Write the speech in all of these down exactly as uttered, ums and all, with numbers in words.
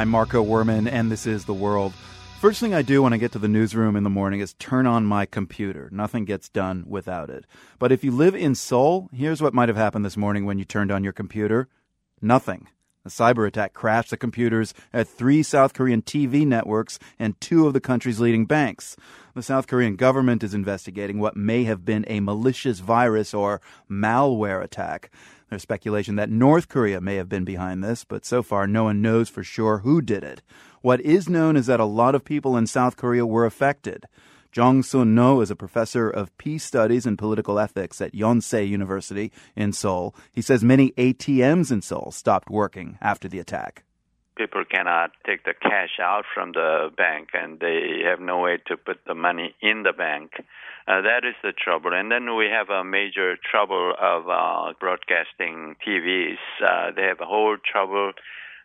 I'm Marco Werman, and this is The World. First thing I do when I get to the newsroom in the morning is turn on my computer. Nothing gets done without it. But if you live in Seoul, here's what might have happened this morning when you turned on your computer. Nothing. A cyber attack crashed the computers at three South Korean T V networks and two of the country's leading banks. The South Korean government is investigating what may have been a malicious virus or malware attack. There's speculation that North Korea may have been behind this, but so far no one knows for sure who did it. What is known is that a lot of people in South Korea were affected. Jong-sun Noh is a professor of peace studies and political ethics at Yonsei University in Seoul. He says many A T Ms in Seoul stopped working after the attack. People cannot take the cash out from the bank, and they have no way to put the money in the bank. Uh, that is the trouble. And then we have a major trouble of uh, broadcasting T Vs. Uh, they have a whole trouble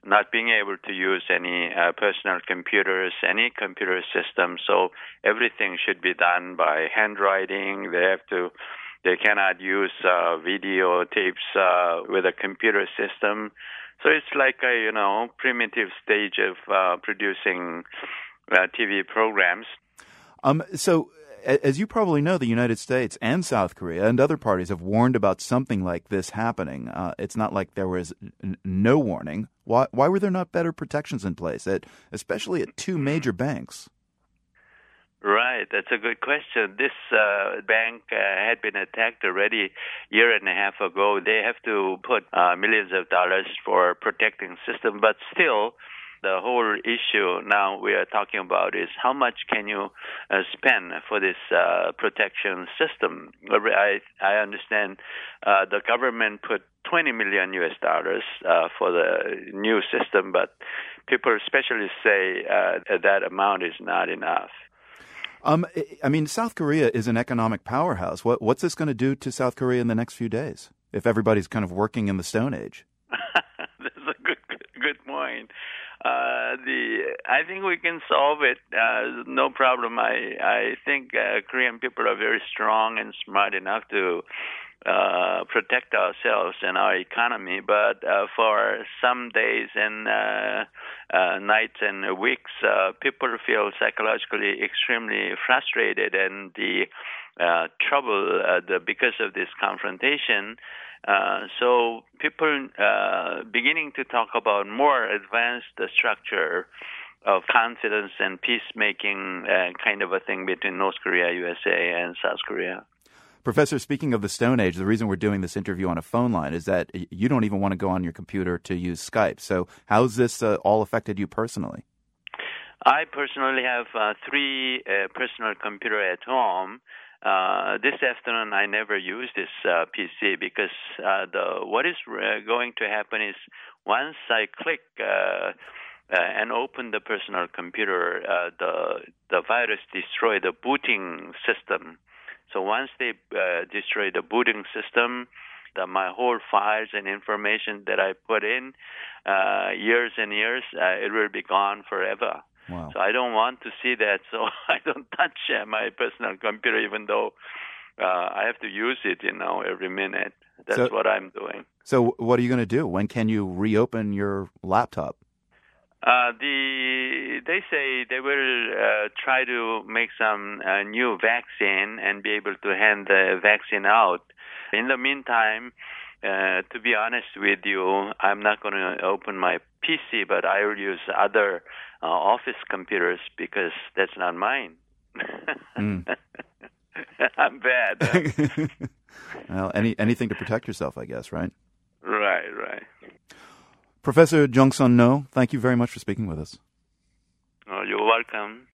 not being able to use any uh, personal computers, any computer system. So everything should be done by handwriting. They have to. They cannot use uh, videotapes uh, with a computer system. So it's like a, you know, primitive stage of uh, producing uh, T V programs. Um, so as you probably know, the United States and South Korea and other parties have warned about something like this happening. Uh, it's not like there was n- no warning. Why, why were there not better protections in place, at, especially at two major banks? Right. That's a good question. This uh, bank uh, had been attacked already a year and a half ago. They have to put uh, millions of dollars for protecting system, but still the whole issue now we are talking about is how much can you uh, spend for this uh, protection system. I, I understand uh, the government put twenty million U S dollars uh, for the new system, but people especially say uh, that amount is not enough. Um, I mean, South Korea is an economic powerhouse. What, what's this going to do to South Korea in the next few days if everybody's kind of working in the Stone Age? That's a good, good, good point. Uh, the I think we can solve it. Uh, no problem. I I think uh, Korean people are very strong and smart enough to uh, protect ourselves and our economy. But uh, for some days and Uh, Uh, nights and weeks, uh, people feel psychologically extremely frustrated, and the uh, trouble uh, the, because of this confrontation. Uh, so people uh, beginning to talk about more advanced uh, structure of confidence and peacemaking uh, kind of a thing between North Korea, U S A, and South Korea. Professor, speaking of the Stone Age, the reason we're doing this interview on a phone line is that you don't even want to go on your computer to use Skype. So how's this uh, all affected you personally? I personally have uh, three uh, personal computer at home. Uh, this afternoon, I never used this uh, P C because uh, the what is uh, going to happen is once I click Uh, Uh, and open the personal computer, uh, the the virus destroy the booting system. So once they uh, destroy the booting system, the, my whole files and information that I put in uh, years and years, uh, it will be gone forever. Wow. So I don't want to see that, so I don't touch uh, my personal computer, even though uh, I have to use it, you know, every minute. That's so, what I'm doing. So what are you going to do? When can you reopen your laptop? Uh, the they say they will uh, try to make some uh, new vaccine and be able to hand the vaccine out. In the meantime, uh, to be honest with you, I'm not going to open my P C, but I will use other uh, office computers because that's not mine. Mm. I'm bad. Well, any anything to protect yourself, I guess, right? Right, right. Professor Jong-sun Noh, thank you very much for speaking with us. Oh, you're welcome.